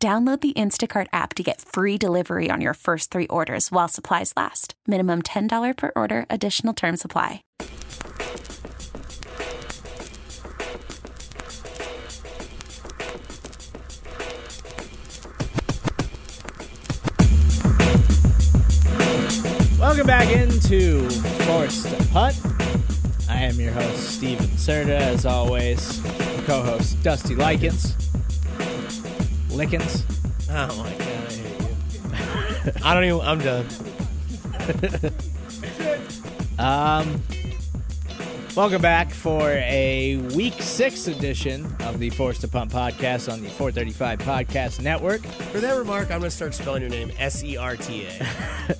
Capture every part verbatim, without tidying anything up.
Download the Instacart app to get free delivery on your first three orders while supplies last. Minimum ten dollars per order. Additional terms apply. Welcome back into Forced to Putt. I am your host, Steven Serda, as always. Co-host, Dusty Likens. Lickens. Oh my god, I hate you. I don't even, I'm done. um, welcome back for a week six edition of the Forced to Punt podcast on the four thirty-five Podcast Network. For that remark, I'm going to start spelling your name S E R T A.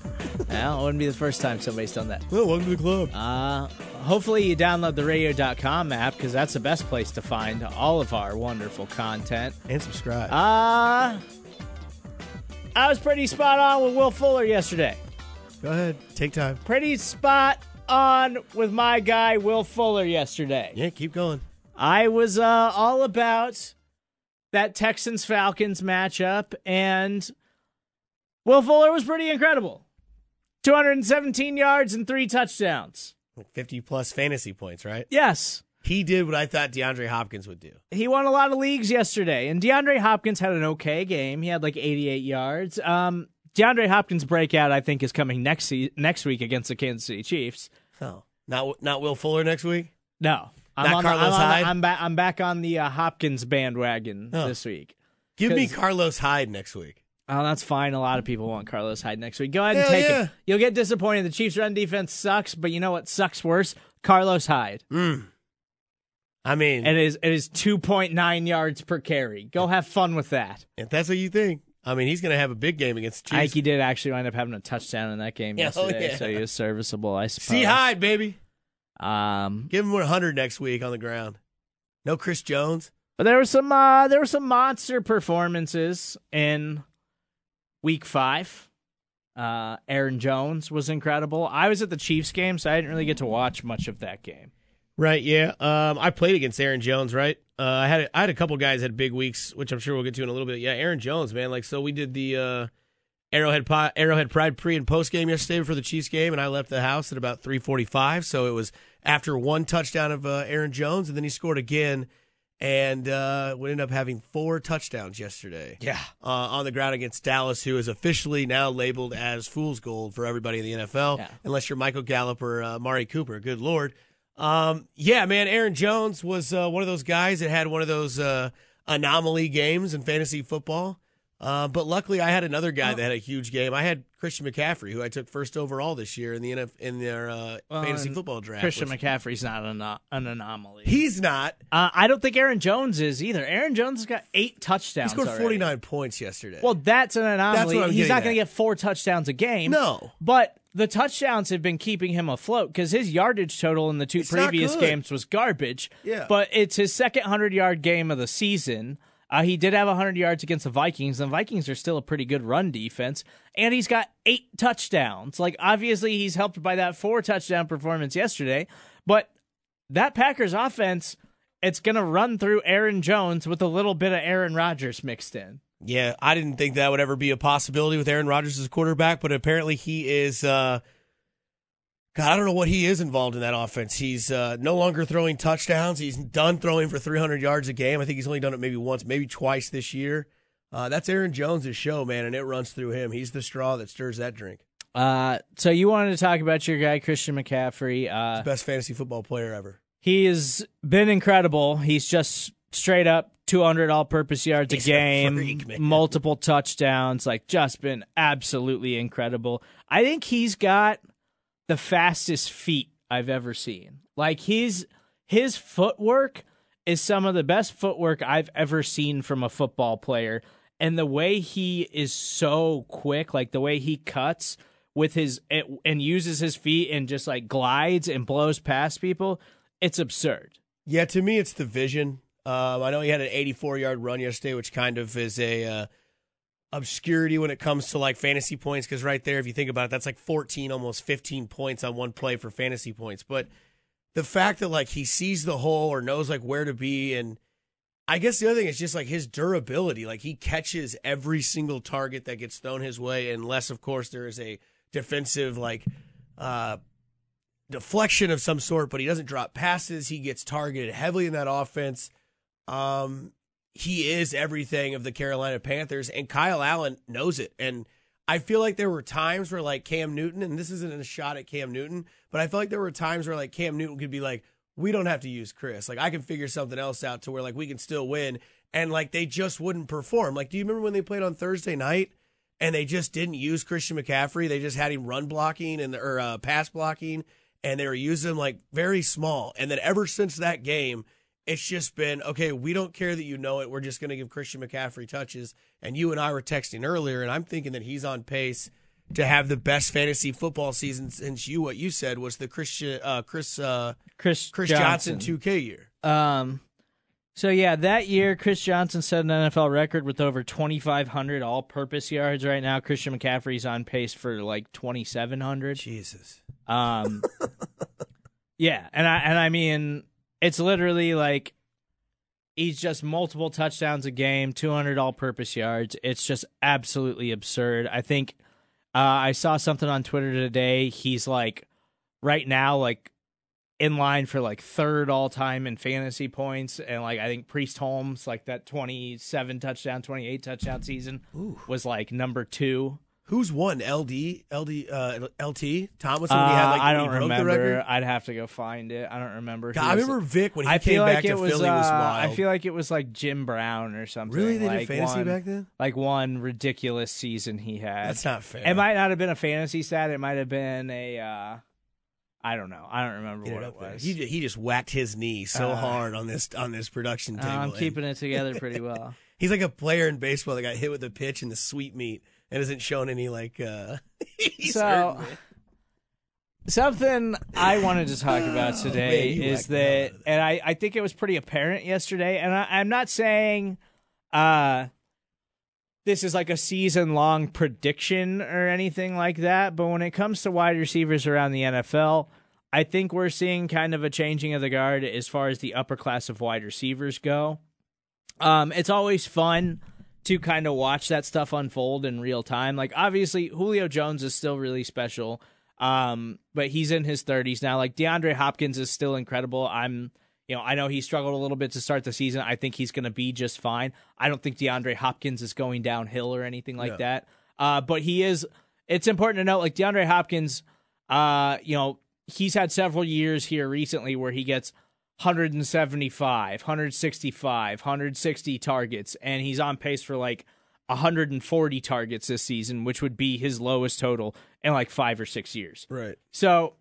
Well, it wouldn't be the first time somebody's done that. Well, welcome to the club. Uh, hopefully you download the radio dot com app, because that's the best place to find all of our wonderful content. And subscribe. Uh, I was pretty spot on with Will Fuller yesterday. Go ahead. Take time. Pretty spot on with my guy, Will Fuller, yesterday. Yeah, keep going. I was uh, all about that Texans-Falcons matchup, and Will Fuller was pretty incredible. two hundred seventeen yards and three touchdowns. fifty-plus fantasy points, right? Yes. He did what I thought DeAndre Hopkins would do. He won a lot of leagues yesterday, and DeAndre Hopkins had an okay game. He had like eighty-eight yards. Um, DeAndre Hopkins' breakout, I think, is coming next se- next week against the Kansas City Chiefs. Oh, not not Will Fuller next week? No. I'm not Carlos the, I'm Hyde? The, I'm, ba- I'm back on the uh, Hopkins bandwagon oh. this week. Give me Carlos Hyde next week. Oh, that's fine. A lot of people want Carlos Hyde next week. Go ahead and Hell take yeah. it. You'll get disappointed. The Chiefs' run defense sucks, but you know what sucks worse? Carlos Hyde. Mm. I mean, it is it is two point nine yards per carry. Go have fun with that. If that's what you think. I mean, he's going to have a big game against the Chiefs. Ike did actually wind up having a touchdown in that game yeah, yesterday, oh yeah. so he was serviceable, I suppose. See Hyde, baby. Um, Give him one hundred next week on the ground. No Chris Jones. But there were some uh, there were some monster performances in Week five, uh, Aaron Jones was incredible. I was at the Chiefs game, so I didn't really get to watch much of that game. Right, yeah. Um, I played against Aaron Jones, right? Uh, I had a, I had a couple guys had big weeks, which I'm sure we'll get to in a little bit. Yeah, Aaron Jones, man. Like, so we did the uh, Arrowhead po- Arrowhead Pride pre- and post-game yesterday for the Chiefs game, and I left the house at about three forty-five, so it was after one touchdown of uh, Aaron Jones, and then he scored again. And uh, we ended up having four touchdowns yesterday. Yeah, uh, on the ground against Dallas, who is officially now labeled as fool's gold for everybody in the N F L, yeah. unless you're Michael Gallup or uh, Amari Cooper. Good Lord. Um, yeah, man, Aaron Jones was uh, one of those guys that had one of those uh, anomaly games in fantasy football. Uh, but luckily, I had another guy that had a huge game. I had Christian McCaffrey, who I took first overall this year in the N F- in their uh, well, fantasy football draft. Christian which... McCaffrey's not an, an anomaly. He's not. Uh, I don't think Aaron Jones is either. Aaron Jones has got eight touchdowns. He scored already. forty-nine points yesterday. Well, that's an anomaly. That's He's not going to get four touchdowns a game. No. But the touchdowns have been keeping him afloat because his yardage total in the two it's previous games was garbage. Yeah. But it's his second one hundred-yard game of the season. Uh, he did have one hundred yards against the Vikings, and the Vikings are still a pretty good run defense, and he's got eight touchdowns. Like, obviously, he's helped by that four-touchdown performance yesterday, but that Packers offense, it's going to run through Aaron Jones with a little bit of Aaron Rodgers mixed in. Yeah, I didn't think that would ever be a possibility with Aaron Rodgers as a quarterback, but apparently he is... Uh... God, I don't know what he is involved in that offense. He's uh, no longer throwing touchdowns. He's done throwing for three hundred yards a game. I think he's only done it maybe once, maybe twice this year. Uh, that's Aaron Jones' show, man, and it runs through him. He's the straw that stirs that drink. Uh, so you wanted to talk about your guy, Christian McCaffrey. Uh, best fantasy football player ever. He has been incredible. He's just straight up two hundred all-purpose yards he's a game, a freak, multiple touchdowns, like just been absolutely incredible. I think he's got the fastest feet I've ever seen. Like, his his footwork is some of the best footwork I've ever seen from a football player. and the way he is so quick, like the way he cuts with his and uses his feet and just like glides and blows past people, it's absurd. Yeah, to me, it's the vision. Um, I know he had an eighty-four-yard run yesterday, which kind of is a uh, obscurity when it comes to like fantasy points, because right there, if you think about it, that's like fourteen, almost fifteen points on one play for fantasy points. But the fact that like he sees the hole or knows like where to be, and I guess the other thing is just like his durability. Like he catches every single target that gets thrown his way, unless of course there is a defensive like uh, deflection of some sort. But he doesn't drop passes. He gets targeted heavily in that offense. Um, he is everything of the Carolina Panthers, and Kyle Allen knows it. And I feel like there were times where like Cam Newton, and this isn't a shot at Cam Newton, but I feel like there were times where like Cam Newton could be like, we don't have to use Chris. Like, I can figure something else out to where, like, we can still win. And, like, they just wouldn't perform. Like, do you remember when they played on Thursday night and they just didn't use Christian McCaffrey? They just had him run blocking and or uh, pass blocking, and they were using him, like, very small. And then ever since that game, it's just been, okay, we don't care that you know it. We're just going to give Christian McCaffrey touches. And you and I were texting earlier, and I'm thinking that he's on pace to have the best fantasy football season since you, what you said was the Christian, uh, Chris, uh, Chris, Chris Johnson. Johnson two K year. Um, so yeah, that year Chris Johnson set an N F L record with over twenty-five hundred all-purpose yards. Right now, Christian McCaffrey's on pace for like twenty-seven hundred. Jesus. Um, yeah, and I and I mean it's literally like he's just multiple touchdowns a game, two hundred all-purpose yards. It's just absolutely absurd. I think. Uh, I saw something on Twitter today. He's like, right now, like in line for like third all time in fantasy points, and like I think Priest Holmes, like that twenty-seven touchdown, twenty-eight touchdown season, Ooh. was like number two. Who's won? L D, L D, uh, L T Thomas? Uh, had, like, I don't remember. I'd have to go find it. I don't remember. God, I remember it. Vic when he I came like back to was, Philly uh, was wild. I feel like it was like Jim Brown or something. Really, they like did fantasy one, back then? Like one ridiculous season he had. That's not fair. It might not have been a fantasy stat. It might have been a, uh, I don't know. I don't remember Get what it, it was. He, he just whacked his knee so uh, hard on this on this production table. Uh, I'm keeping it together pretty well. He's like a player in baseball that got hit with a pitch in the sweetmeat. It isn't shown any, like, uh... so, something I wanted to talk about today oh, man, is that, that, and I, I think it was pretty apparent yesterday, and I, I'm not saying uh, this is like a season-long prediction or anything like that, but when it comes to wide receivers around the N F L, I think we're seeing kind of a changing of the guard as far as the upper class of wide receivers go. Um, it's always fun to kind of watch that stuff unfold in real time. Like, obviously, Julio Jones is still really special, um, but he's in his thirties now. Like, DeAndre Hopkins is still incredible. I'm, you know, I know he struggled a little bit to start the season. I think he's going to be just fine. I don't think DeAndre Hopkins is going downhill or anything like no. that. Uh, but he is, it's important to note, like, DeAndre Hopkins, uh, you know, he's had several years here recently where he gets one seventy-five, one sixty-five, one sixty targets, and he's on pace for like one forty targets this season, which would be his lowest total in like five or six years. Right. So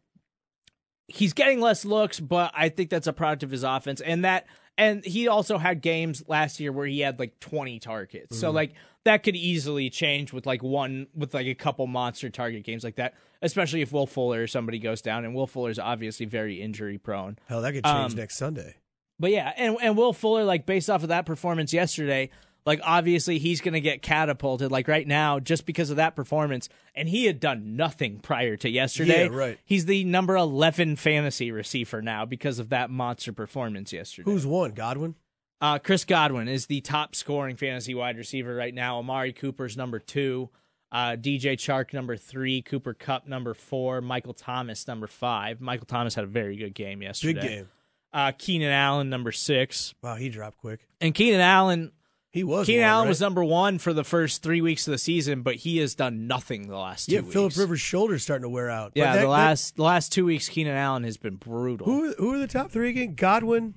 he's getting less looks, but I think that's a product of his offense. And that, and he also had games last year where he had like twenty targets. Mm-hmm. So like that could easily change with like one, with like a couple monster target games like that, especially if Will Fuller or somebody goes down, and Will Fuller's obviously very injury prone. Hell, that could change um, next Sunday. But yeah, and, and Will Fuller, like based off of that performance yesterday, like obviously he's going to get catapulted like right now just because of that performance. And he had done nothing prior to yesterday. Yeah, right. He's the number eleven fantasy receiver now because of that monster performance yesterday. Who's won? Godwin? Uh, Chris Godwin is the top scoring fantasy wide receiver right now. Amari Cooper's number two, uh, D J Chark number three, Cooper Kupp number four, Michael Thomas number five. Michael Thomas had a very good game yesterday. Big game. Uh, Keenan Allen number six. Wow, he dropped quick. And Keenan Allen, he was Keenan one, Allen right? was number one for the first three weeks of the season, but he has done nothing the last two yeah, weeks. Yeah, Philip Rivers' shoulder's starting to wear out. Yeah, that, the last that... the last two weeks, Keenan Allen has been brutal. Who who are the top three again? Godwin.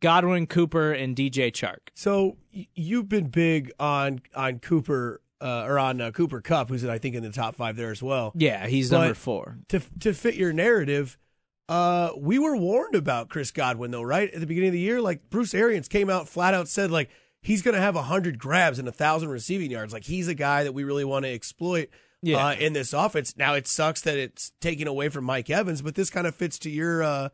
Godwin, Cooper, and D J Chark. So you've been big on on Cooper uh, or on uh, Cooper Kupp, who's I think in the top five there as well. Yeah, he's but number four. To to fit your narrative, uh, we were warned about Chris Godwin though, right at the beginning of the year. Like Bruce Arians came out flat out said like he's going to have one hundred grabs and one thousand receiving yards. Like, he's a guy that we really want to exploit yeah. uh, in this offense. Now, it sucks that it's taken away from Mike Evans, but this kind of fits to your uh,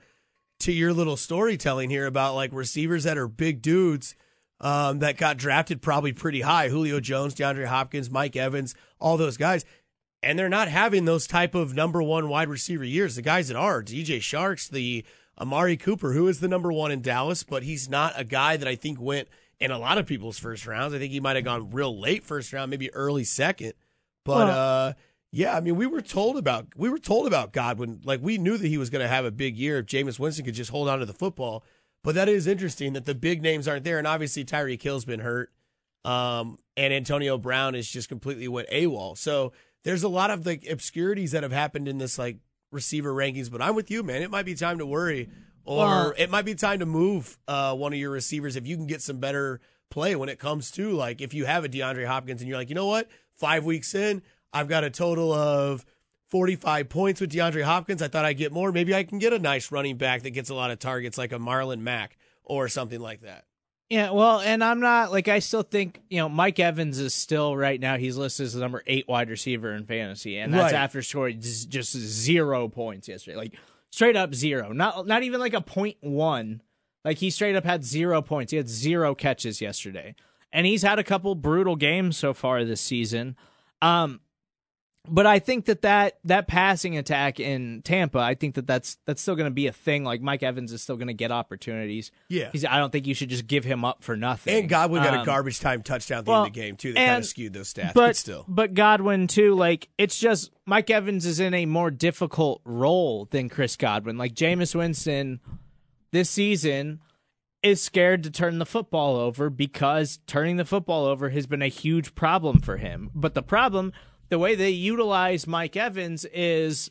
to your little storytelling here about, like, receivers that are big dudes um, that got drafted probably pretty high. Julio Jones, DeAndre Hopkins, Mike Evans, all those guys. And they're not having those type of number one wide receiver years. The guys that are, D J Chark, the Amari Cooper, who is the number one in Dallas, but he's not a guy that I think went in a lot of people's first rounds. I think he might have gone real late first round, maybe early second. But, well, uh, yeah, I mean, we were told about we were told about Godwin. Like, we knew that he was going to have a big year if Jameis Winston could just hold on to the football. But that is interesting that the big names aren't there. And obviously Tyreek Hill's been hurt. Um, and Antonio Brown is just completely went AWOL. So there's a lot of, like, obscurities that have happened in this, like, receiver rankings, but I'm with you, man. It might be time to worry, or wow. it might be time to move uh, one of your receivers if you can get some better play when it comes to, like, if you have a DeAndre Hopkins and you're like, you know what, five weeks in, I've got a total of forty-five points with DeAndre Hopkins. I thought I'd get more. Maybe I can get a nice running back that gets a lot of targets, like a Marlon Mack or something like that. Yeah, well, and I'm not, like, I still think, you know, Mike Evans is still, right now, he's listed as the number eight wide receiver in fantasy, and that's right. after scoring just zero points yesterday. Like, straight up zero. Not not even, like, a point one. Like, he straight up had zero points. He had zero catches yesterday. And he's had a couple brutal games so far this season. Um, but I think that, that that passing attack in Tampa, I think that that's, that's still going to be a thing. Like, Mike Evans is still going to get opportunities. Yeah. He's, I don't think you should just give him up for nothing. And Godwin um, got a garbage time touchdown at the well, end of the game, too. That and, kind of skewed those stats, but, but still. But Godwin, too, like, it's just Mike Evans is in a more difficult role than Chris Godwin. Like, Jameis Winston this season is scared to turn the football over because turning the football over has been a huge problem for him. But the problem... The way they utilize Mike Evans is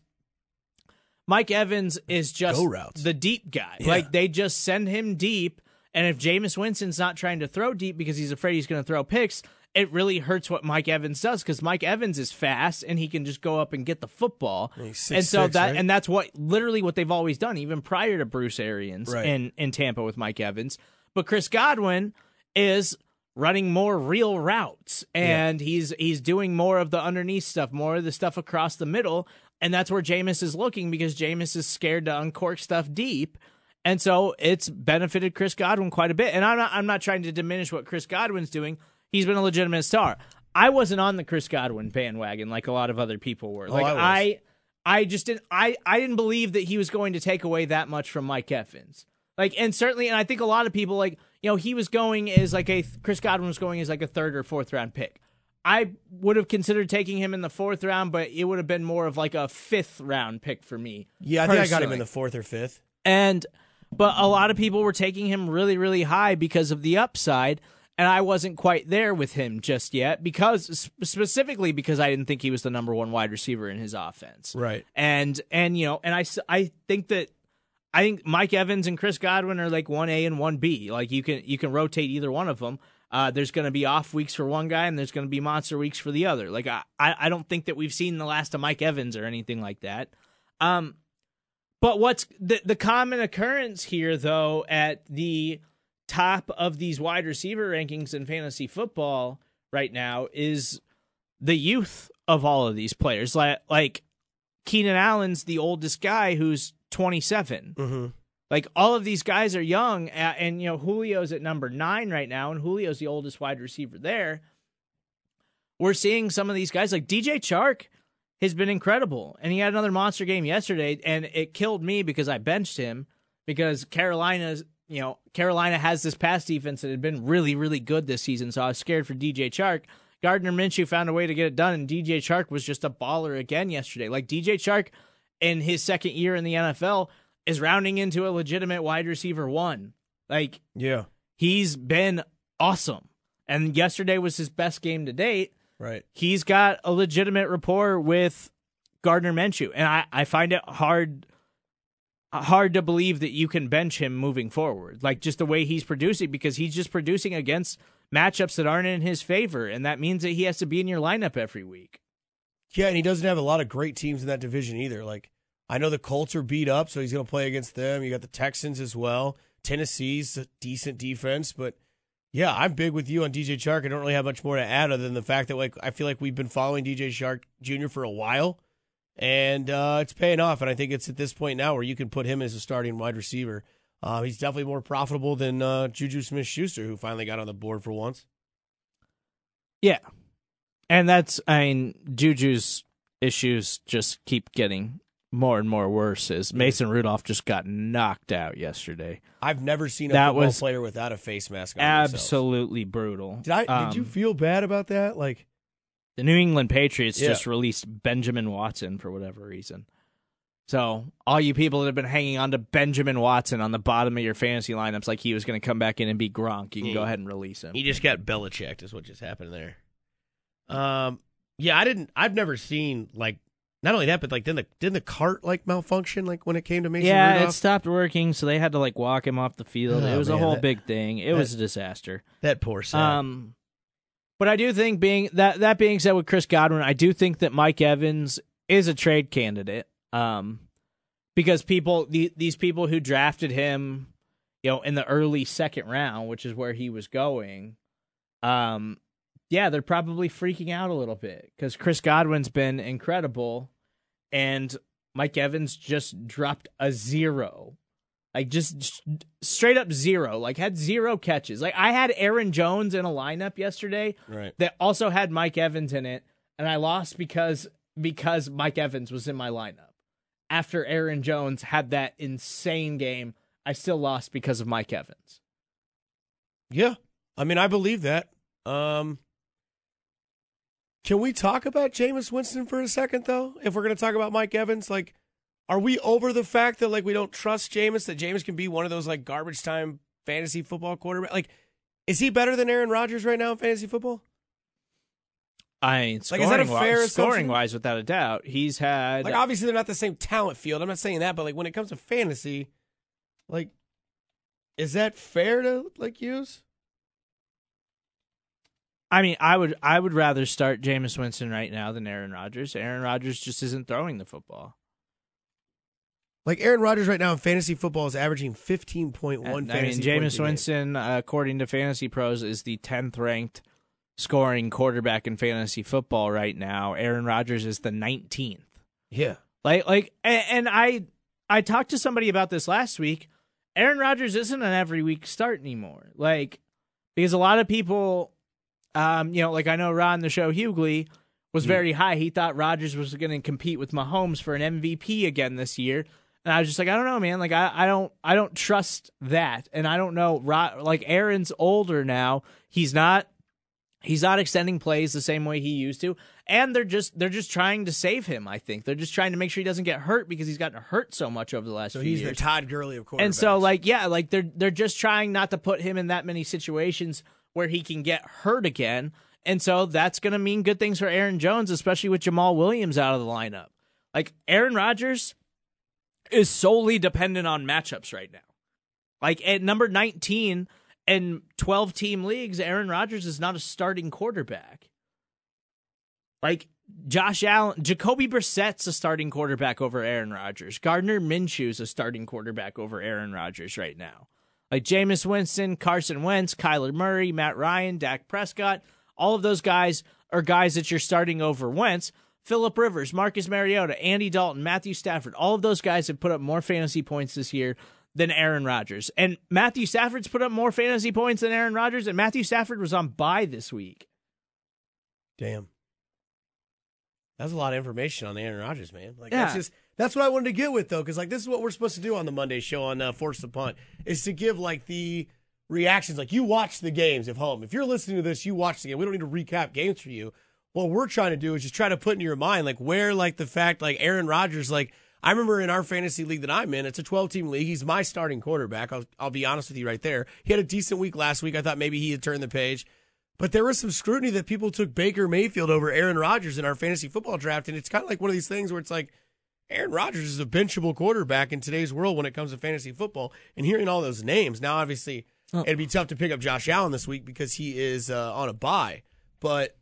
Mike Evans is just the deep guy. Yeah. Like, they just send him deep, and if Jameis Winston's not trying to throw deep because he's afraid he's going to throw picks, it really hurts what Mike Evans does because Mike Evans is fast and he can just go up and get the football. Like six, and so six, that right? and that's what literally what they've always done, even prior to Bruce Arians right. in, in Tampa with Mike Evans. But Chris Godwin is running more real routes, and yeah. he's he's doing more of the underneath stuff, more of the stuff across the middle, and that's where Jameis is looking because Jameis is scared to uncork stuff deep, and so it's benefited Chris Godwin quite a bit. And I'm not I'm not trying to diminish what Chris Godwin's doing. He's been a legitimate star. I wasn't on the Chris Godwin bandwagon like a lot of other people were. Oh, like I, was. I I just didn't I, I didn't believe that he was going to take away that much from Mike Evans. Like, and certainly, and I think a lot of people, like, you know, he was going as like a, Chris Godwin was going as like a third or fourth round pick. I would have considered taking him in the fourth round, but it would have been more of like a fifth round pick for me. Yeah, I personally. think I got him in the fourth or fifth. And, but a lot of people were taking him really, really high because of the upside, and I wasn't quite there with him just yet because, specifically because I didn't think he was the number one wide receiver in his offense. Right. And, and, you know, and I, I think that, I think Mike Evans and Chris Godwin are like one A and one B. Like, you can you can rotate either one of them. Uh, there's going to be off weeks for one guy, and there's going to be monster weeks for the other. Like, I, I don't think that we've seen the last of Mike Evans or anything like that. Um, but what's the, the common occurrence here, though, at the top of these wide receiver rankings in fantasy football right now is the youth of all of these players. Like, like Keenan Allen's the oldest guy who's twenty-seven. Mm-hmm. Like, all of these guys are young, and, you know, Julio's at number nine right now, and Julio's the oldest wide receiver there. We're seeing some of these guys, like D J Chark has been incredible, and he had another monster game yesterday, and it killed me because I benched him because Carolina's, you know, Carolina has this pass defense that had been really, really good this season, so I was scared for D J Chark. Gardner Minshew found a way to get it done, and D J Chark was just a baller again yesterday. Like, D J Chark in his second year in the N F L is rounding into a legitimate wide receiver one. Like, yeah, he's been awesome. And yesterday was his best game to date. Right. He's got a legitimate rapport with Gardner Minshew. And I, I find it hard, hard to believe that you can bench him moving forward. Like, just the way he's producing, because he's just producing against matchups that aren't in his favor. And that means that he has to be in your lineup every week. Yeah, and he doesn't have a lot of great teams in that division either. Like, I know the Colts are beat up, so he's going to play against them. You got the Texans as well. Tennessee's a decent defense, but Yeah, I'm big with you on D J Chark. I don't really have much more to add other than the fact that like I feel like we've been following D J Chark Junior for a while, and uh, it's paying off. And I think it's at this point now where you can put him as a starting wide receiver. Uh, he's definitely more profitable than uh, Juju Smith-Schuster, who finally got on the board for once. Yeah, and that's, I mean, Juju's issues just keep getting more and more worse. Is Mason Rudolph just got knocked out yesterday? I've never seen a that football was player without a face mask on. Absolutely themselves. Brutal. Did I? Um, did you feel bad about that? Like the New England Patriots yeah. just released Benjamin Watson for whatever reason. So all you people that have been hanging on to Benjamin Watson on the bottom of your fantasy lineups, like he was going to come back in and be Gronk, you can mm. go ahead and release him. He just got Belichicked, is what just happened there. Um. Yeah, I didn't. I've never seen like. Not only that, but like then the didn't the cart like malfunction like when it came to Mason yeah, Rudolph? It stopped working, so they had to like walk him off the field. Oh, it was man, a whole that, big thing. It that, was a disaster. That poor son. Um, but I do think being that that being said with Chris Godwin, I do think that Mike Evans is a trade candidate. Um, because people the, these people who drafted him, you know, in the early second round, which is where he was going, um, yeah, they're probably freaking out a little bit because Chris Godwin's been incredible. And Mike Evans just dropped a zero. Like, just straight up zero. Like, had zero catches. Like, I had Aaron Jones in a lineup yesterday right. that also had Mike Evans in it, and I lost because because Mike Evans was in my lineup. After Aaron Jones had that insane game, I still lost because of Mike Evans. Yeah. I mean, I believe that. Um... Can we talk about Jameis Winston for a second, though? If we're going to talk about Mike Evans, like, are we over the fact that, like, we don't trust Jameis, that Jameis can be one of those, like, garbage time fantasy football quarterback? Like, is he better than Aaron Rodgers right now in fantasy football? I mean, scoring, like, is that a fair wise, scoring wise, without a doubt, he's had. Like, obviously, they're not the same talent field. I'm not saying that, but, like, when it comes to fantasy, like, is that fair to, like, use? I mean, I would I would rather start Jameis Winston right now than Aaron Rodgers. Aaron Rodgers just isn't throwing the football. Like, Aaron Rodgers right now in fantasy football is averaging fifteen point one and, fantasy points. I mean, Jameis Winston, uh, according to Fantasy Pros, is the tenth ranked scoring quarterback in fantasy football right now. Aaron Rodgers is the nineteenth. Yeah. Like, like, and, and I I talked to somebody about this last week. Aaron Rodgers isn't an every week start anymore. Like, because a lot of people... Um, you know, like I know Ron the show Hughley was very yeah. high. He thought Rodgers was going to compete with Mahomes for an M V P again this year, and I was just like, I don't know, man. Like I, I don't, I don't trust that, and I don't know. Rod, like Aaron's older now. He's not, he's not extending plays the same way he used to, and they're just, they're just trying to save him. I think they're just trying to make sure he doesn't get hurt because he's gotten hurt so much over the last. So few he's years. The Todd Gurley of course. And so, like, yeah, like they're they're just trying not to put him in that many situations where he can get hurt again. And so that's going to mean good things for Aaron Jones, especially with Jamal Williams out of the lineup. Like, Aaron Rodgers is solely dependent on matchups right now. Like, at number nineteen in twelve-team leagues, Aaron Rodgers is not a starting quarterback. Like, Josh Allen, Jacoby Brissett's a starting quarterback over Aaron Rodgers. Gardner Minshew's a starting quarterback over Aaron Rodgers right now. Like Jameis Winston, Carson Wentz, Kyler Murray, Matt Ryan, Dak Prescott, all of those guys are guys that you're starting over Wentz. Philip Rivers, Marcus Mariota, Andy Dalton, Matthew Stafford, all of those guys have put up more fantasy points this year than Aaron Rodgers. And Matthew Stafford's put up more fantasy points than Aaron Rodgers, and Matthew Stafford was on bye this week. Damn. That's a lot of information on Aaron Rodgers, man. Like, yeah. that's just... That's what I wanted to get with, though, because, like, this is what we're supposed to do on the Monday show on uh, Forced to Punt, is to give, like, the reactions. Like, you watch the games at home. If you're listening to this, you watch the game. We don't need to recap games for you. What we're trying to do is just try to put into your mind, like, where, like, the fact, like, Aaron Rodgers, like, I remember in our fantasy league that I'm in, it's a twelve-team league. He's my starting quarterback. I'll, I'll be honest with you right there. He had a decent week last week. I thought maybe he had turned the page. But there was some scrutiny that people took Baker Mayfield over Aaron Rodgers in our fantasy football draft, and it's kind of like one of these things where it's like, Aaron Rodgers is a benchable quarterback in today's world when it comes to fantasy football. And hearing all those names, now obviously oh. it'd be tough to pick up Josh Allen this week because he is uh, on a bye. But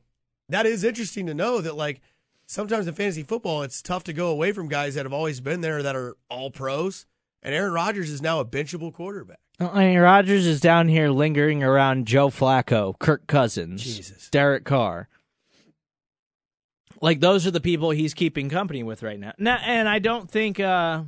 that is interesting to know that, like, sometimes in fantasy football, it's tough to go away from guys that have always been there that are all pros. And Aaron Rodgers is now a benchable quarterback. I mean, Rodgers is down here lingering around Joe Flacco, Kirk Cousins, Jesus. Derek Carr. Like, those are the people he's keeping company with right now. Now, and I don't think... Uh,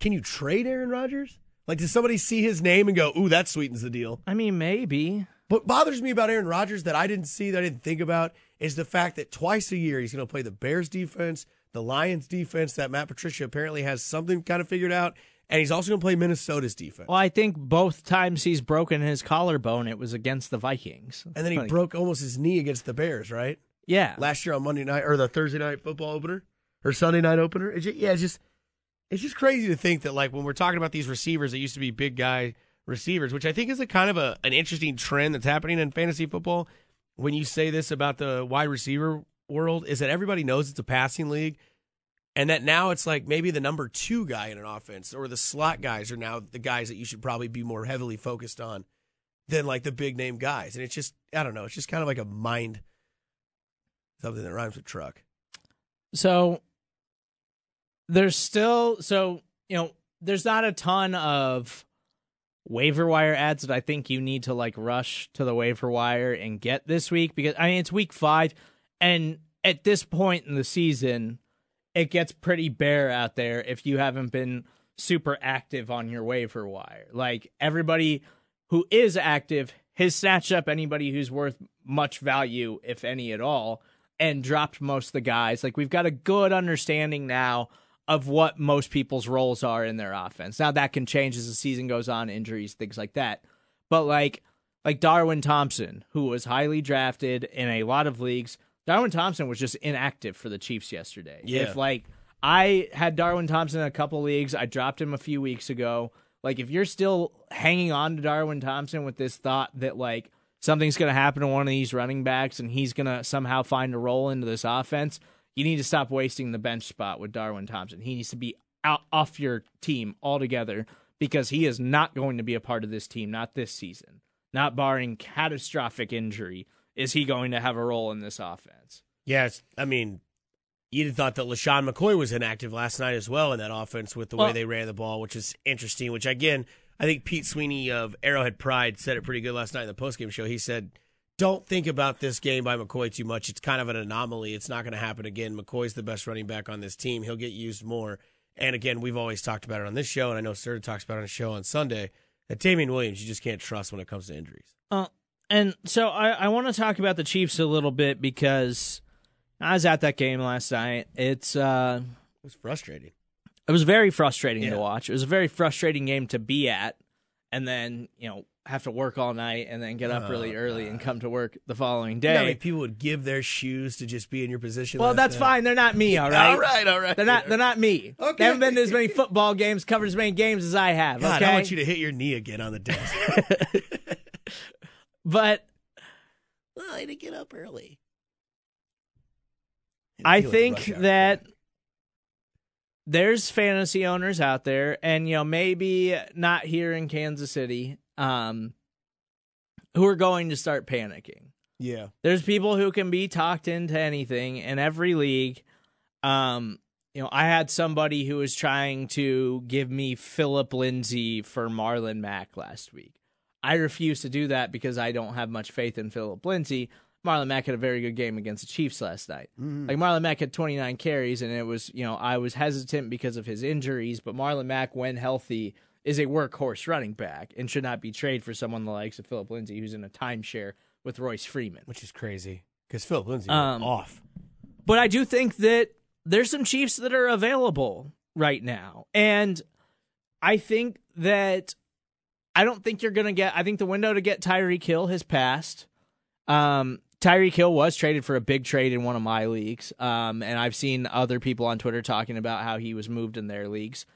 Can you trade Aaron Rodgers? Like, does somebody see his name and go, ooh, that sweetens the deal? I mean, maybe. What bothers me about Aaron Rodgers that I didn't see, that I didn't think about, is the fact that twice a year he's going to play the Bears defense, the Lions defense that Matt Patricia apparently has something kind of figured out, and he's also going to play Minnesota's defense. Well, I think both times he's broken his collarbone, it was against the Vikings. That's and then he funny. broke almost his knee against the Bears, right? Yeah. Last year on Monday night, or the Thursday night football opener, or Sunday night opener. It's just, yeah, it's just, it's just crazy to think that, like, when we're talking about these receivers that used to be big guy receivers, which I think is a kind of a, an interesting trend that's happening in fantasy football, when you say this about the wide receiver world, is that everybody knows it's a passing league, and that now it's like maybe the number two guy in an offense or the slot guys are now the guys that you should probably be more heavily focused on than, like, the big-name guys. And it's just, I don't know, it's just kind of like a mind, something that rhymes with truck. So there's still, so, you know, there's not a ton of waiver wire ads that I think you need to, like, rush to the waiver wire and get this week, because, I mean, it's week five, and at this point in the season, it gets pretty bare out there if you haven't been super active on your waiver wire. Like, everybody who is active has snatched up anybody who's worth much value, if any at all, and dropped most of the guys. Like, we've got a good understanding now of what most people's roles are in their offense. Now, that can change as the season goes on, injuries, things like that. But, like, like Darwin Thompson, who was highly drafted in a lot of leagues, Darwin Thompson was just inactive for the Chiefs yesterday. Yeah. If, like, I had Darwin Thompson in a couple leagues, I dropped him a few weeks ago. Like, if you're still hanging on to Darwin Thompson with this thought that, like, something's going to happen to one of these running backs and he's going to somehow find a role into this offense, you need to stop wasting the bench spot with Darwin Thompson. He needs to be out off your team altogether, because he is not going to be a part of this team, not this season. Not barring catastrophic injury, is he going to have a role in this offense? Yes. I mean, you thought that LeSean McCoy was inactive last night as well in that offense with the well, way they ran the ball, which is interesting, which, again, I think Pete Sweeney of Arrowhead Pride said it pretty good last night in the postgame show. He said, don't think about this game by McCoy too much. It's kind of an anomaly. It's not going to happen again. McCoy's the best running back on this team. He'll get used more. And, again, we've always talked about it on this show, and I know Serda talks about it on the show on Sunday, that Damian Williams you just can't trust when it comes to injuries. Uh And so I, I want to talk about the Chiefs a little bit, because I was at that game last night. It's uh, it was frustrating. It was very frustrating yeah. to watch. It was a very frustrating game to be at, and then, you know, have to work all night and then get up oh, really early God. and come to work the following day. You know, like, people would give their shoes to just be in your position. Well, that's night. fine. They're not me, all right? all right, all right. They're not right. They're not me. Okay. They haven't been to as many football games, covered as many games as I have. God, okay? I want you to hit your knee again on the desk. But well, I didn't get up early. I think that there's fantasy owners out there, and, you know, maybe not here in Kansas City, um, who are going to start panicking. Yeah. There's people who can be talked into anything in every league. Um, you know, I had somebody who was trying to give me Philip Lindsay for Marlon Mack last week. I refuse to do that because I don't have much faith in Philip Lindsay. Marlon Mack had a very good game against the Chiefs last night. Mm-hmm. Like, Marlon Mack had twenty-nine carries, and it was, you know, I was hesitant because of his injuries, but Marlon Mack, when healthy, is a workhorse running back and should not be traded for someone the likes of Philip Lindsay, who's in a timeshare with Royce Freeman. Which is crazy, because Philip Lindsay um, went off. But I do think that there's some Chiefs that are available right now, and I think that I don't think you're going to get... I think the window to get Tyreek Hill has passed. Um, Tyreek Hill was traded for a big trade in one of my leagues, um, and I've seen other people on Twitter talking about how he was moved in their leagues.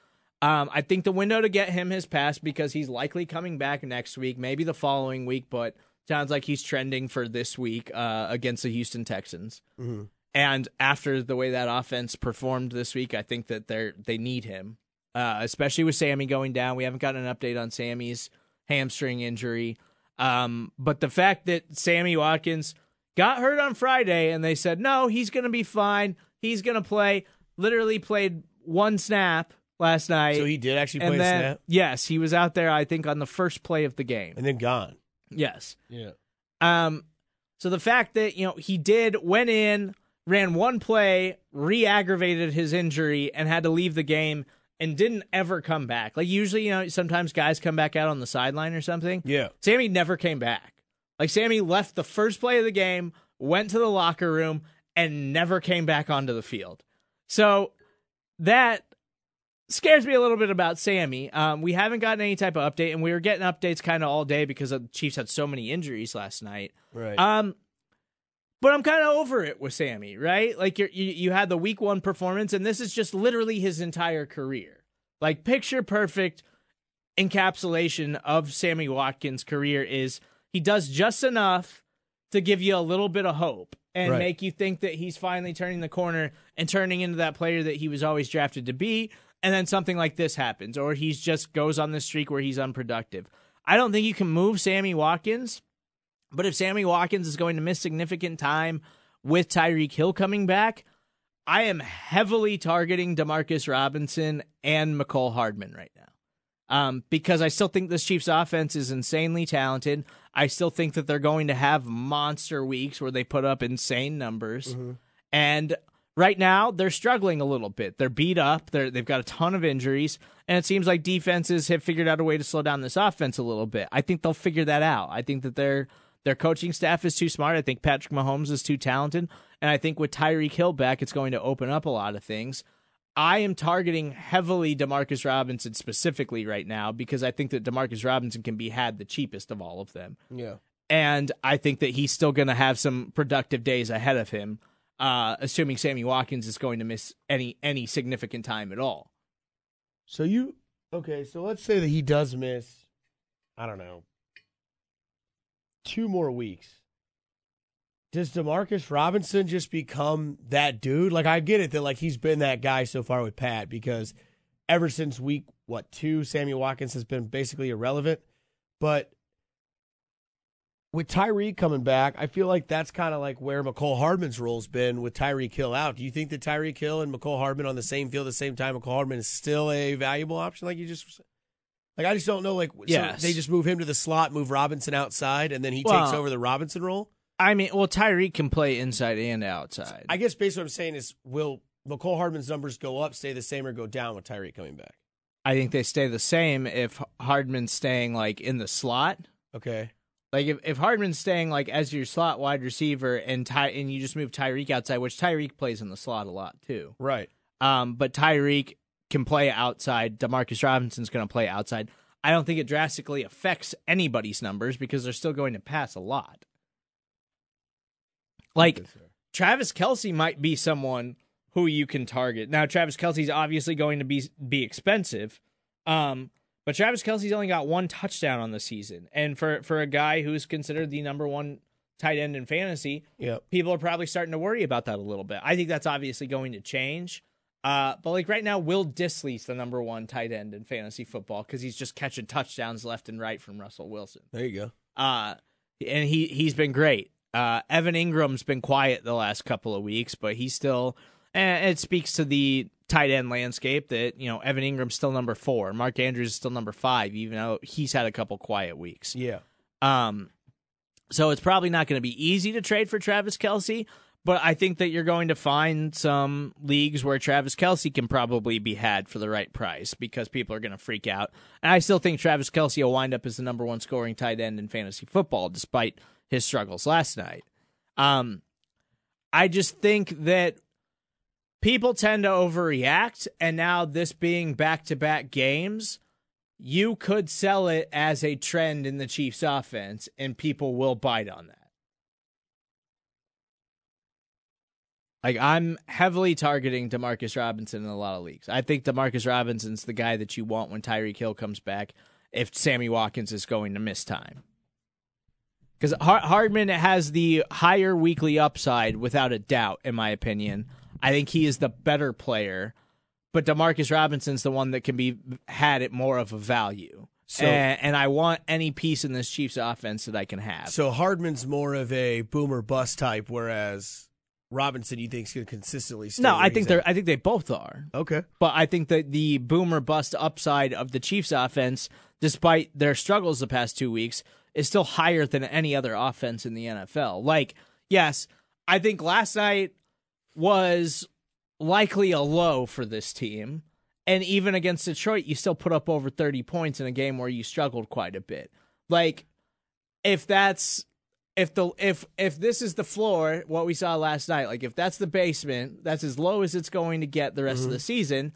Um, I think the window to get him has passed, because he's likely coming back next week, maybe the following week, but sounds like he's trending for this week uh, against the Houston Texans. Mm-hmm. And after the way that offense performed this week, I think that they they need him. Uh, especially with Sammy going down. We haven't gotten an update on Sammy's hamstring injury. Um, but the fact that Sammy Watkins got hurt on Friday and they said, no, he's going to be fine. He's going to play. Literally played one snap. last night. So he did actually play then, a snap? Yes, he was out there, I think, on the first play of the game. And then gone. Yes. Yeah. Um. So the fact that, you know, he did, went in, ran one play, re-aggravated his injury, and had to leave the game and didn't ever come back. Like, usually, you know, sometimes guys come back out on the sideline or something. Yeah. Sammy never came back. Like, Sammy left the first play of the game, went to the locker room, and never came back onto the field. So that scares me a little bit about Sammy. Um, we haven't gotten any type of update, and we were getting updates kind of all day because the Chiefs had so many injuries last night. Right. Um, but I'm kind of over it with Sammy, right? Like, you're, you you had the week one performance, and this is just literally his entire career. Like, picture perfect encapsulation of Sammy Watkins' career is he does just enough to give you a little bit of hope and right. make you think that he's finally turning the corner and turning into that player that he was always drafted to be, and then something like this happens, or he just goes on this streak where he's unproductive. I don't think you can move Sammy Watkins. But if Sammy Watkins is going to miss significant time with Tyreek Hill coming back, I am heavily targeting DeMarcus Robinson and Mecole Hardman right now um, because I still think this Chiefs offense is insanely talented. I still think that they're going to have monster weeks where they put up insane numbers. Mm-hmm. And right now, they're struggling a little bit. They're beat up. They're, they've got a ton of injuries. And it seems like defenses have figured out a way to slow down this offense a little bit. I think they'll figure that out. I think that they're... Their coaching staff is too smart. I think Patrick Mahomes is too talented. And I think with Tyreek Hill back, it's going to open up a lot of things. I am targeting heavily DeMarcus Robinson specifically right now because I think that DeMarcus Robinson can be had the cheapest of all of them. Yeah. And I think that he's still going to have some productive days ahead of him, uh, assuming Sammy Watkins is going to miss any any significant time at all. So you – okay, so let's say that he does miss, I don't know, two more weeks. Does DeMarcus Robinson just become that dude? Like, I get it that, like, he's been that guy so far with Pat because ever since week, what, two, Sammy Watkins has been basically irrelevant. But with Tyreek coming back, I feel like that's kind of like where Mecole Hardman's role's been with Tyreek Hill out. Do you think that Tyreek Hill and Mecole Hardman on the same field at the same time, Mecole Hardman is still a valuable option like you just said? Like, I just don't know, like, yes. So they just move him to the slot, move Robinson outside, and then he well, takes over the Robinson role? I mean, well, Tyreek can play inside and outside. I guess basically what I'm saying is, will Mecole Hardman's numbers go up, stay the same, or go down with Tyreek coming back? I think they stay the same if Hardman's staying, like, in the slot. Okay. Like, if, if Hardman's staying, like, as your slot wide receiver, and Ty- and you just move Tyreek outside, which Tyreek plays in the slot a lot, too. Right. Um, but Tyreek can play outside. DeMarcus Robinson's going to play outside. I don't think it drastically affects anybody's numbers because they're still going to pass a lot. Like, Travis Kelce might be someone who you can target. Now, Travis Kelce's obviously going to be be expensive, um, but Travis Kelce's only got one touchdown on the season. And for, for a guy who's considered the number one tight end in fantasy, yep. people are probably starting to worry about that a little bit. I think that's obviously going to change. Uh, but, like, right now, Will Dissly's the number one tight end in fantasy football because he's just catching touchdowns left and right from Russell Wilson. There you go. Uh, and he, he's been great. Uh, Evan Ingram's been quiet the last couple of weeks, but he's still – and it speaks to the tight end landscape that, you know, Evan Ingram's still number four. Mark Andrews is still number five, even though he's had a couple quiet weeks. Yeah. Um. So it's probably not going to be easy to trade for Travis Kelce. But I think that you're going to find some leagues where Travis Kelce can probably be had for the right price because people are going to freak out. And I still think Travis Kelce will wind up as the number one scoring tight end in fantasy football, despite his struggles last night. Um, I just think that people tend to overreact, and now this being back-to-back games, you could sell it as a trend in the Chiefs offense, and people will bite on that. Like, I'm heavily targeting DeMarcus Robinson in a lot of leagues. I think DeMarcus Robinson's the guy that you want when Tyreek Hill comes back if Sammy Watkins is going to miss time. Because Hardman has the higher weekly upside, without a doubt, in my opinion. I think he is the better player, but DeMarcus Robinson's the one that can be had at more of a value. So, and, and I want any piece in this Chiefs offense that I can have. So Hardman's more of a boom or bust type, whereas Robinson, you think, is going to consistently stay? No, I think they're. At. I think they both are. Okay, but I think that the boom or bust upside of the Chiefs' offense, despite their struggles the past two weeks, is still higher than any other offense in the N F L. Like, yes, I think last night was likely a low for this team, and even against Detroit, you still put up over thirty points in a game where you struggled quite a bit. Like, if that's If the if if this is the floor, what we saw last night, like if that's the basement, that's as low as it's going to get the rest mm-hmm. of the season.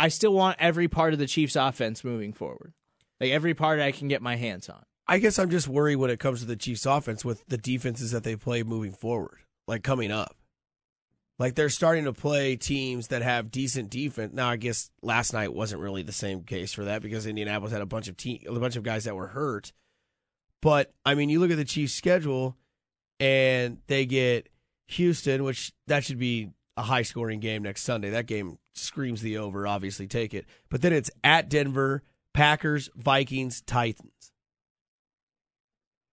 I still want every part of the Chiefs' offense moving forward, like every part I can get my hands on. I guess I'm just worried when it comes to the Chiefs' offense with the defenses that they play moving forward, like coming up, like they're starting to play teams that have decent defense. Now, I guess last night wasn't really the same case for that because Indianapolis had a bunch of te- a bunch of guys that were hurt. But, I mean, you look at the Chiefs' schedule, and they get Houston, which that should be a high-scoring game next Sunday. That game screams the over, obviously, take it. But then it's at Denver, Packers, Vikings, Titans.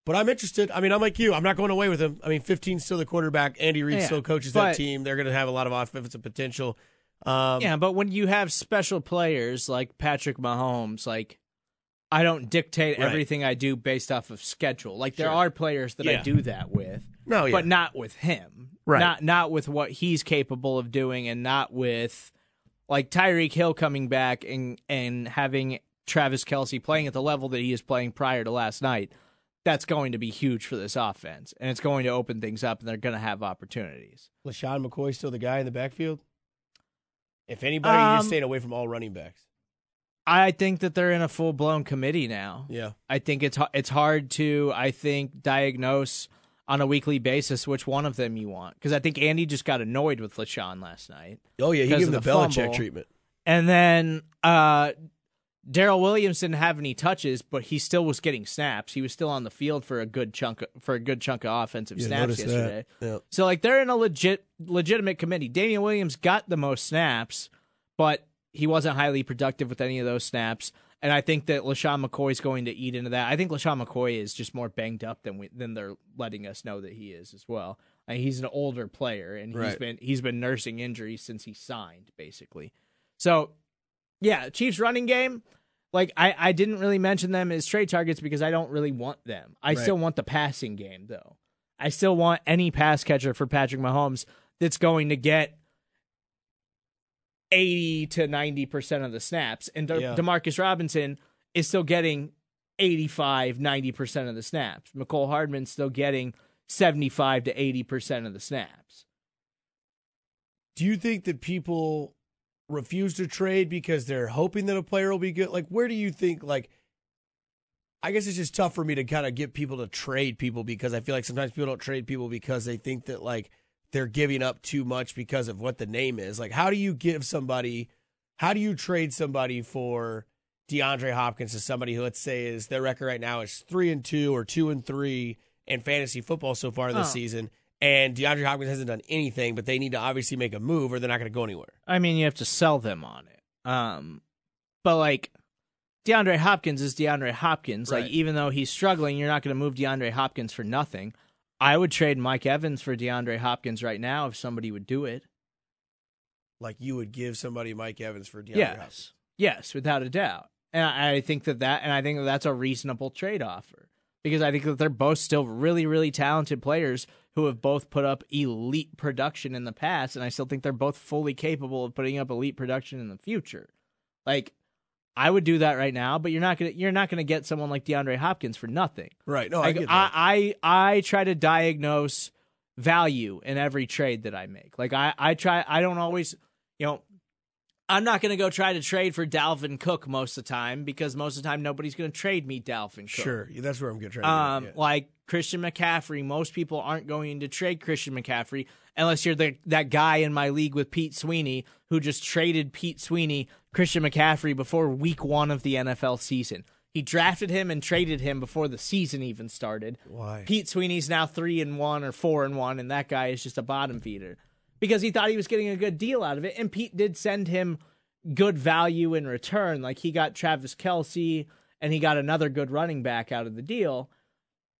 But I'm interested. I mean, I'm like you. I'm not going away with them. I mean, fifteen's still the quarterback. Andy Reid yeah, still coaches but, that team. They're going to have a lot of offensive potential. Um, yeah, but when you have special players like Patrick Mahomes, like... I don't dictate right. everything I do based off of schedule. Like, there sure. are players that yeah. I do that with, no, yeah. but not with him. Right. Not not with what he's capable of doing and not with, like, Tyreek Hill coming back and, and having Travis Kelce playing at the level that he is playing prior to last night. That's going to be huge for this offense, and it's going to open things up, and they're going to have opportunities. LeSean McCoy still the guy in the backfield? If anybody, um, you just stayed away from all running backs. I think that they're in a full-blown committee now. Yeah. I think it's it's hard to, I think, diagnose on a weekly basis which one of them you want. Because I think Andy just got annoyed with LeSean last night. Oh, yeah, he gave him the, the Belichick fumble. treatment. And then uh, Darrell Williams didn't have any touches, but he still was getting snaps. He was still on the field for a good chunk of, for a good chunk of offensive yeah, snaps yesterday. Yeah. So, like, they're in a legit legitimate committee. Damian Williams got the most snaps, but... he wasn't highly productive with any of those snaps, and I think that LeSean McCoy is going to eat into that. I think LeSean McCoy is just more banged up than we, than they're letting us know that he is as well. I mean, he's an older player, and right. he's been he's been nursing injuries since he signed, basically. So, yeah, Chiefs running game. Like I, I didn't really mention them as trade targets because I don't really want them. I right. still want the passing game, though. I still want any pass catcher for Patrick Mahomes that's going to get eighty to ninety percent of the snaps, and De- yeah. DeMarcus Robinson is still getting eighty-five, ninety percent of the snaps. Mecole Hardman's still getting seventy-five to eighty percent of the snaps. Do you think that people refuse to trade because they're hoping that a player will be good? Like, where do you think, like, I guess it's just tough for me to kind of get people to trade people because I feel like sometimes people don't trade people because they think that, like, they're giving up too much because of what the name is. Like, how do you give somebody, how do you trade somebody for DeAndre Hopkins to somebody who, let's say, is their record right now is three and two or two and three in fantasy football so far this oh. season, and DeAndre Hopkins hasn't done anything, but they need to obviously make a move or they're not going to go anywhere. I mean, you have to sell them on it. Um, but, like, DeAndre Hopkins is DeAndre Hopkins. Right. Like, even though he's struggling, you're not going to move DeAndre Hopkins for nothing. I would trade Mike Evans for DeAndre Hopkins right now if somebody would do it. Like, you would give somebody Mike Evans for DeAndre yes. Hopkins? Yes, without a doubt. And I think that, that and I think that that's a reasonable trade offer because I think that they're both still really, really talented players who have both put up elite production in the past, and I still think they're both fully capable of putting up elite production in the future. Like, I would do that right now, but you're not gonna you're not gonna get someone like DeAndre Hopkins for nothing. Right? No, I like, get that. I, I I try to diagnose value in every trade that I make. Like I, I try I don't always you know I'm not gonna go try to trade for Dalvin Cook most of the time because most of the time nobody's gonna trade me Dalvin Cook. Sure, yeah, that's where I'm gonna trade. Um, yeah. Like Christian McCaffrey, most people aren't going to trade Christian McCaffrey unless you're the, that guy in my league with Pete Sweeney who just traded Pete Sweeney. Christian McCaffrey before week one of the N F L season. He drafted him and traded him before the season even started. Why? Pete Sweeney's now three and one or four and one, and that guy is just a bottom feeder because he thought he was getting a good deal out of it. And Pete did send him good value in return. Like he got Travis Kelce and he got another good running back out of the deal.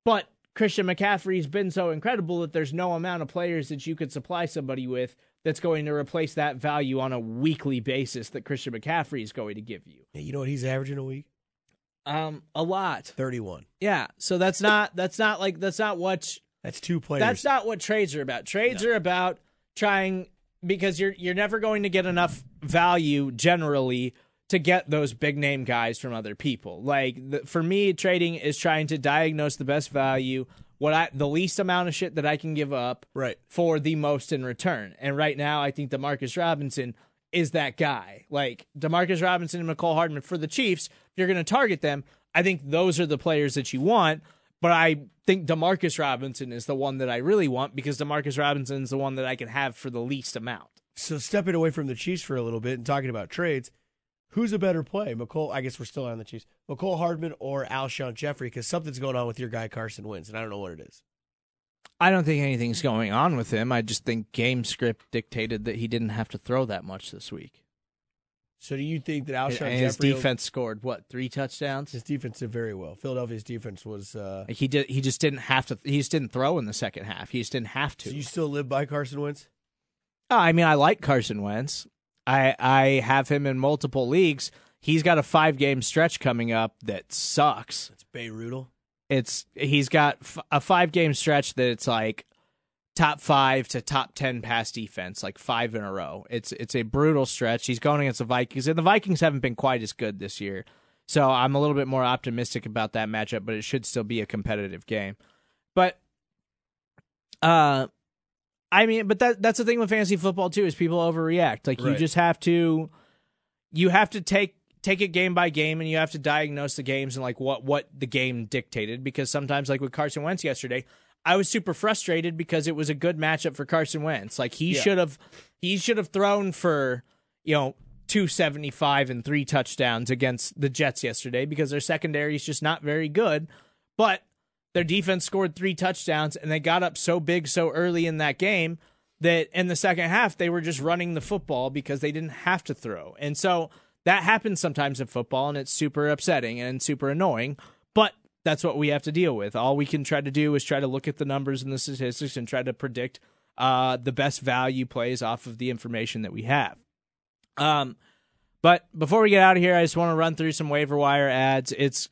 But Christian McCaffrey's been so incredible that there's no amount of players that you could supply somebody with that's going to replace that value on a weekly basis that Christian McCaffrey is going to give you. Yeah, you know what he's averaging a week? Um, a lot. thirty-one. Yeah, so that's not that's not like that's not what that's two players. That's not what trades are about. Trades no. are about trying because you're you're never going to get enough value generally to get those big name guys from other people. Like the, for me, trading is trying to diagnose the best value, what I the least amount of shit that I can give up right. for the most in return. And right now, I think DeMarcus Robinson is that guy. Like DeMarcus Robinson and Mecole Hardman for the Chiefs, if you're going to target them, I think those are the players that you want. But I think DeMarcus Robinson is the one that I really want because DeMarcus Robinson is the one that I can have for the least amount. So stepping away from the Chiefs for a little bit and talking about trades, who's a better play? Mecole, I guess we're still on the Chiefs. Mecole Hardman or Alshon Jeffrey? Because something's going on with your guy, Carson Wentz, and I don't know what it is. I don't think anything's going on with him. I just think game script dictated that he didn't have to throw that much this week. So do you think that Alshon and Jeffrey... his defense scored, what, three touchdowns? His defense did very well. Philadelphia's defense was... Uh... He did. He just didn't have to... He just didn't throw in the second half. He just didn't have to. So you still live by Carson Wentz? Oh, I mean, I like Carson Wentz. I, I have him in multiple leagues. He's got a five-game stretch coming up that sucks. It's Bayroodle. It's he's got f- a five-game stretch that it's like top five to top ten pass defense, like five in a row. It's it's a brutal stretch. He's going against the Vikings, and the Vikings haven't been quite as good this year. So I'm a little bit more optimistic about that matchup, but it should still be a competitive game. But uh. I mean, but that that's the thing with fantasy football, too, is people overreact. Like, right. you just have to you have to take take it game by game, and you have to diagnose the games and, like, what, what the game dictated. Because sometimes, like with Carson Wentz yesterday, I was super frustrated because it was a good matchup for Carson Wentz. Like, he yeah. should have he should have thrown for, you know, two seventy-five and three touchdowns against the Jets yesterday because their secondary is just not very good. But their defense scored three touchdowns, and they got up so big so early in that game that in the second half, they were just running the football because they didn't have to throw. And so that happens sometimes in football, and it's super upsetting and super annoying, but that's what we have to deal with. All we can try to do is try to look at the numbers and the statistics and try to predict uh, the best value plays off of the information that we have. Um, but before we get out of here, I just want to run through some waiver wire ads. It's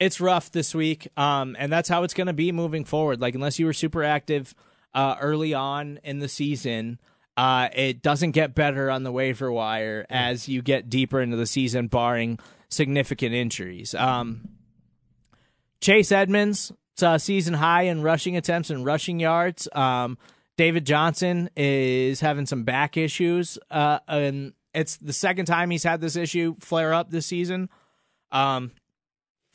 It's rough this week, um, and that's how it's going to be moving forward. Like, unless you were super active uh, early on in the season, uh, it doesn't get better on the waiver wire as you get deeper into the season, barring significant injuries. Um, Chase Edmonds, it's a season high in rushing attempts and rushing yards. Um, David Johnson is having some back issues, uh, and it's the second time he's had this issue flare up this season. Um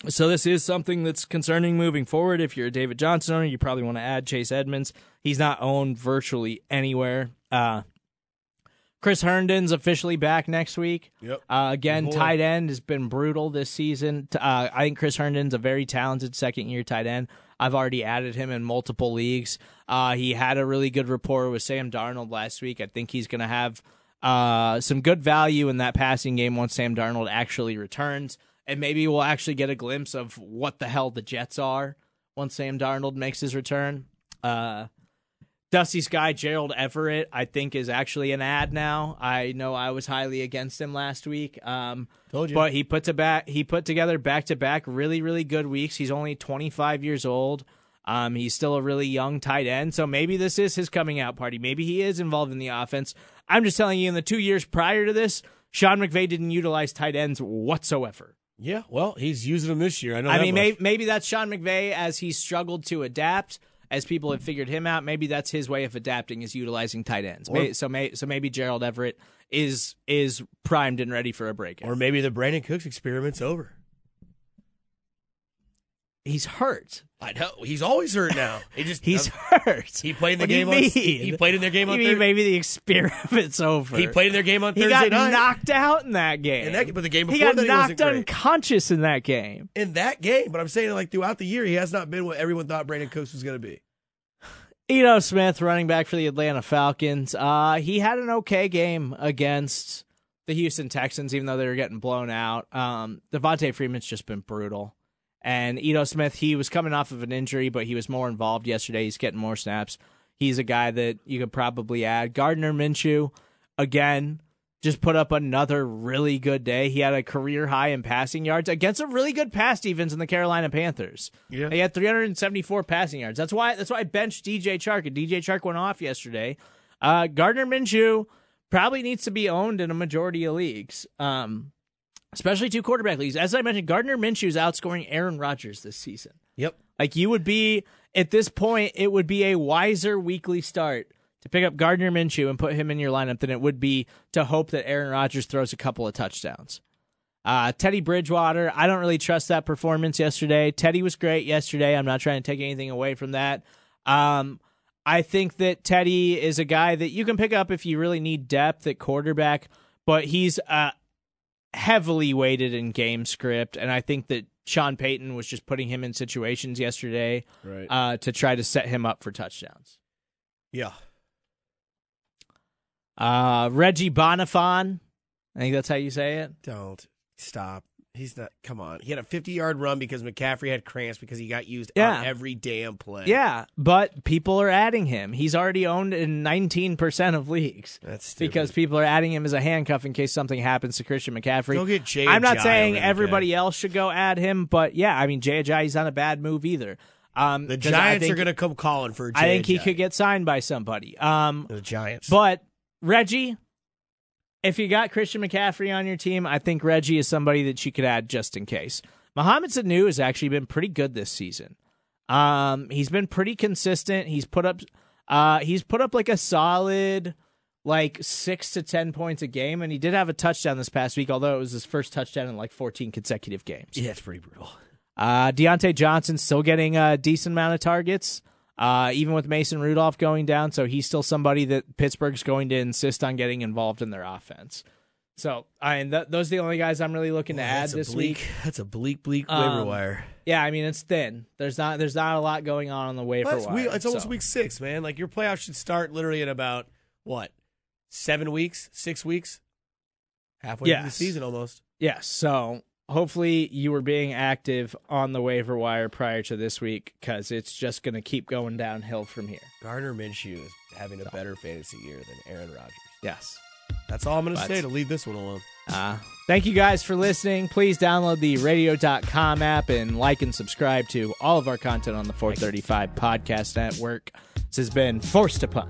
So this is something that's concerning moving forward. If you're a David Johnson owner, you probably want to add Chase Edmonds. He's not owned virtually anywhere. Uh, Chris Herndon's officially back next week. Yep. Uh, again, Boy. tight end has been brutal this season. Uh, I think Chris Herndon's a very talented second-year tight end. I've already added him in multiple leagues. Uh, he had a really good rapport with Sam Darnold last week. I think he's going to have uh, some good value in that passing game once Sam Darnold actually returns. And maybe we'll actually get a glimpse of what the hell the Jets are once Sam Darnold makes his return. Uh, Dusty's guy, Gerald Everett, I think is actually an ad now. I know I was highly against him last week. Um, Told you. But he put, to back, he put together back-to-back really, really good weeks. He's only twenty-five years old. Um, he's still a really young tight end. So maybe this is his coming out party. Maybe he is involved in the offense. I'm just telling you, in the two years prior to this, Sean McVay didn't utilize tight ends whatsoever. Yeah, well, he's using them this year. I know. I mean, maybe, maybe that's Sean McVay as he struggled to adapt, as people have figured him out. Maybe that's his way of adapting is utilizing tight ends. Or, maybe, so, may, so maybe Gerald Everett is is primed and ready for a breakout. Or maybe the Brandon Cooks experiment's over. He's hurt. I know. He's always hurt now. He just he's um, hurt. He played in the what game. Do you on, mean? He played in their game. You on mean thir- maybe the experiment's over. He played in their game on he Thursday night. He got knocked out in that game. In that, but the game before he got that, knocked he wasn't unconscious great. in that game. In that game, but I'm saying like throughout the year, he has not been what everyone thought Brandon Cooks was going to be. Eno Smith, running back for the Atlanta Falcons. Uh, he had an okay game against the Houston Texans, even though they were getting blown out. Um, Devontae Freeman's just been brutal. And Ito Smith, he was coming off of an injury, but he was more involved yesterday. He's getting more snaps. He's a guy that you could probably add. Gardner Minshew, again, just put up another really good day. He had a career high in passing yards against a really good pass defense in the Carolina Panthers. Yeah. He had three hundred seventy-four passing yards. That's why that's why I benched D J Chark, and D J Chark went off yesterday. Uh, Gardner Minshew probably needs to be owned in a majority of leagues, um, especially two quarterback leagues. As I mentioned, Gardner Minshew's outscoring Aaron Rodgers this season. Yep. Like, you would be, at this point, it would be a wiser weekly start to pick up Gardner Minshew and put him in your lineup than it would be to hope that Aaron Rodgers throws a couple of touchdowns. Uh, Teddy Bridgewater, I don't really trust that performance yesterday. Teddy was great yesterday. I'm not trying to take anything away from that. Um, I think that Teddy is a guy that you can pick up if you really need depth at quarterback, but he's uh, heavily weighted in game script, and I think that Sean Payton was just putting him in situations yesterday right. uh, to try to set him up for touchdowns. Yeah. Uh, Reggie Bonifon. I think that's how you say it. Don't stop. He's not. Come on. He had a fifty-yard run because McCaffrey had cramps because he got used yeah. on every damn play. Yeah, but people are adding him. He's already owned in nineteen percent of leagues. That's stupid. Because people are adding him as a handcuff in case something happens to Christian McCaffrey. Go get Jay I'm not Jai saying everybody McCaffrey. Else should go add him, but yeah, I mean, Jay Ajayi is not a bad move either. Um, the Giants think, are going to come calling for Jay I think Jai. He could get signed by somebody. Um, the Giants. But Reggie, if you got Christian McCaffrey on your team, I think Reggie is somebody that you could add just in case. Mohamed Sanu has actually been pretty good this season. Um, he's been pretty consistent. He's put up, uh, he's put up like a solid, like six to ten points a game, and he did have a touchdown this past week. Although it was his first touchdown in like fourteen consecutive games. Yeah, it's pretty brutal. Uh, Deontay Johnson still getting a decent amount of targets. Uh, even with Mason Rudolph going down, so he's still somebody that Pittsburgh's going to insist on getting involved in their offense. So, I mean, th- those are the only guys I'm really looking well, to add this bleak, week. That's a bleak, bleak um, waiver wire. Yeah, I mean, it's thin. There's not, there's not a lot going on on the waiver well, wire. We, it's so. Almost week six, man. Like, your playoffs should start literally in about what, seven weeks, six weeks, halfway yes. through the season almost. Yes. So hopefully you were being active on the waiver wire prior to this week, because it's just going to keep going downhill from here. Gardner Minshew is having a better fantasy year than Aaron Rodgers. Yes. That's all I'm going to say to leave this one alone. Uh, thank you guys for listening. Please download the radio dot com app and like and subscribe to all of our content on the four thirty-five Podcast Network. This has been Forced to Putt.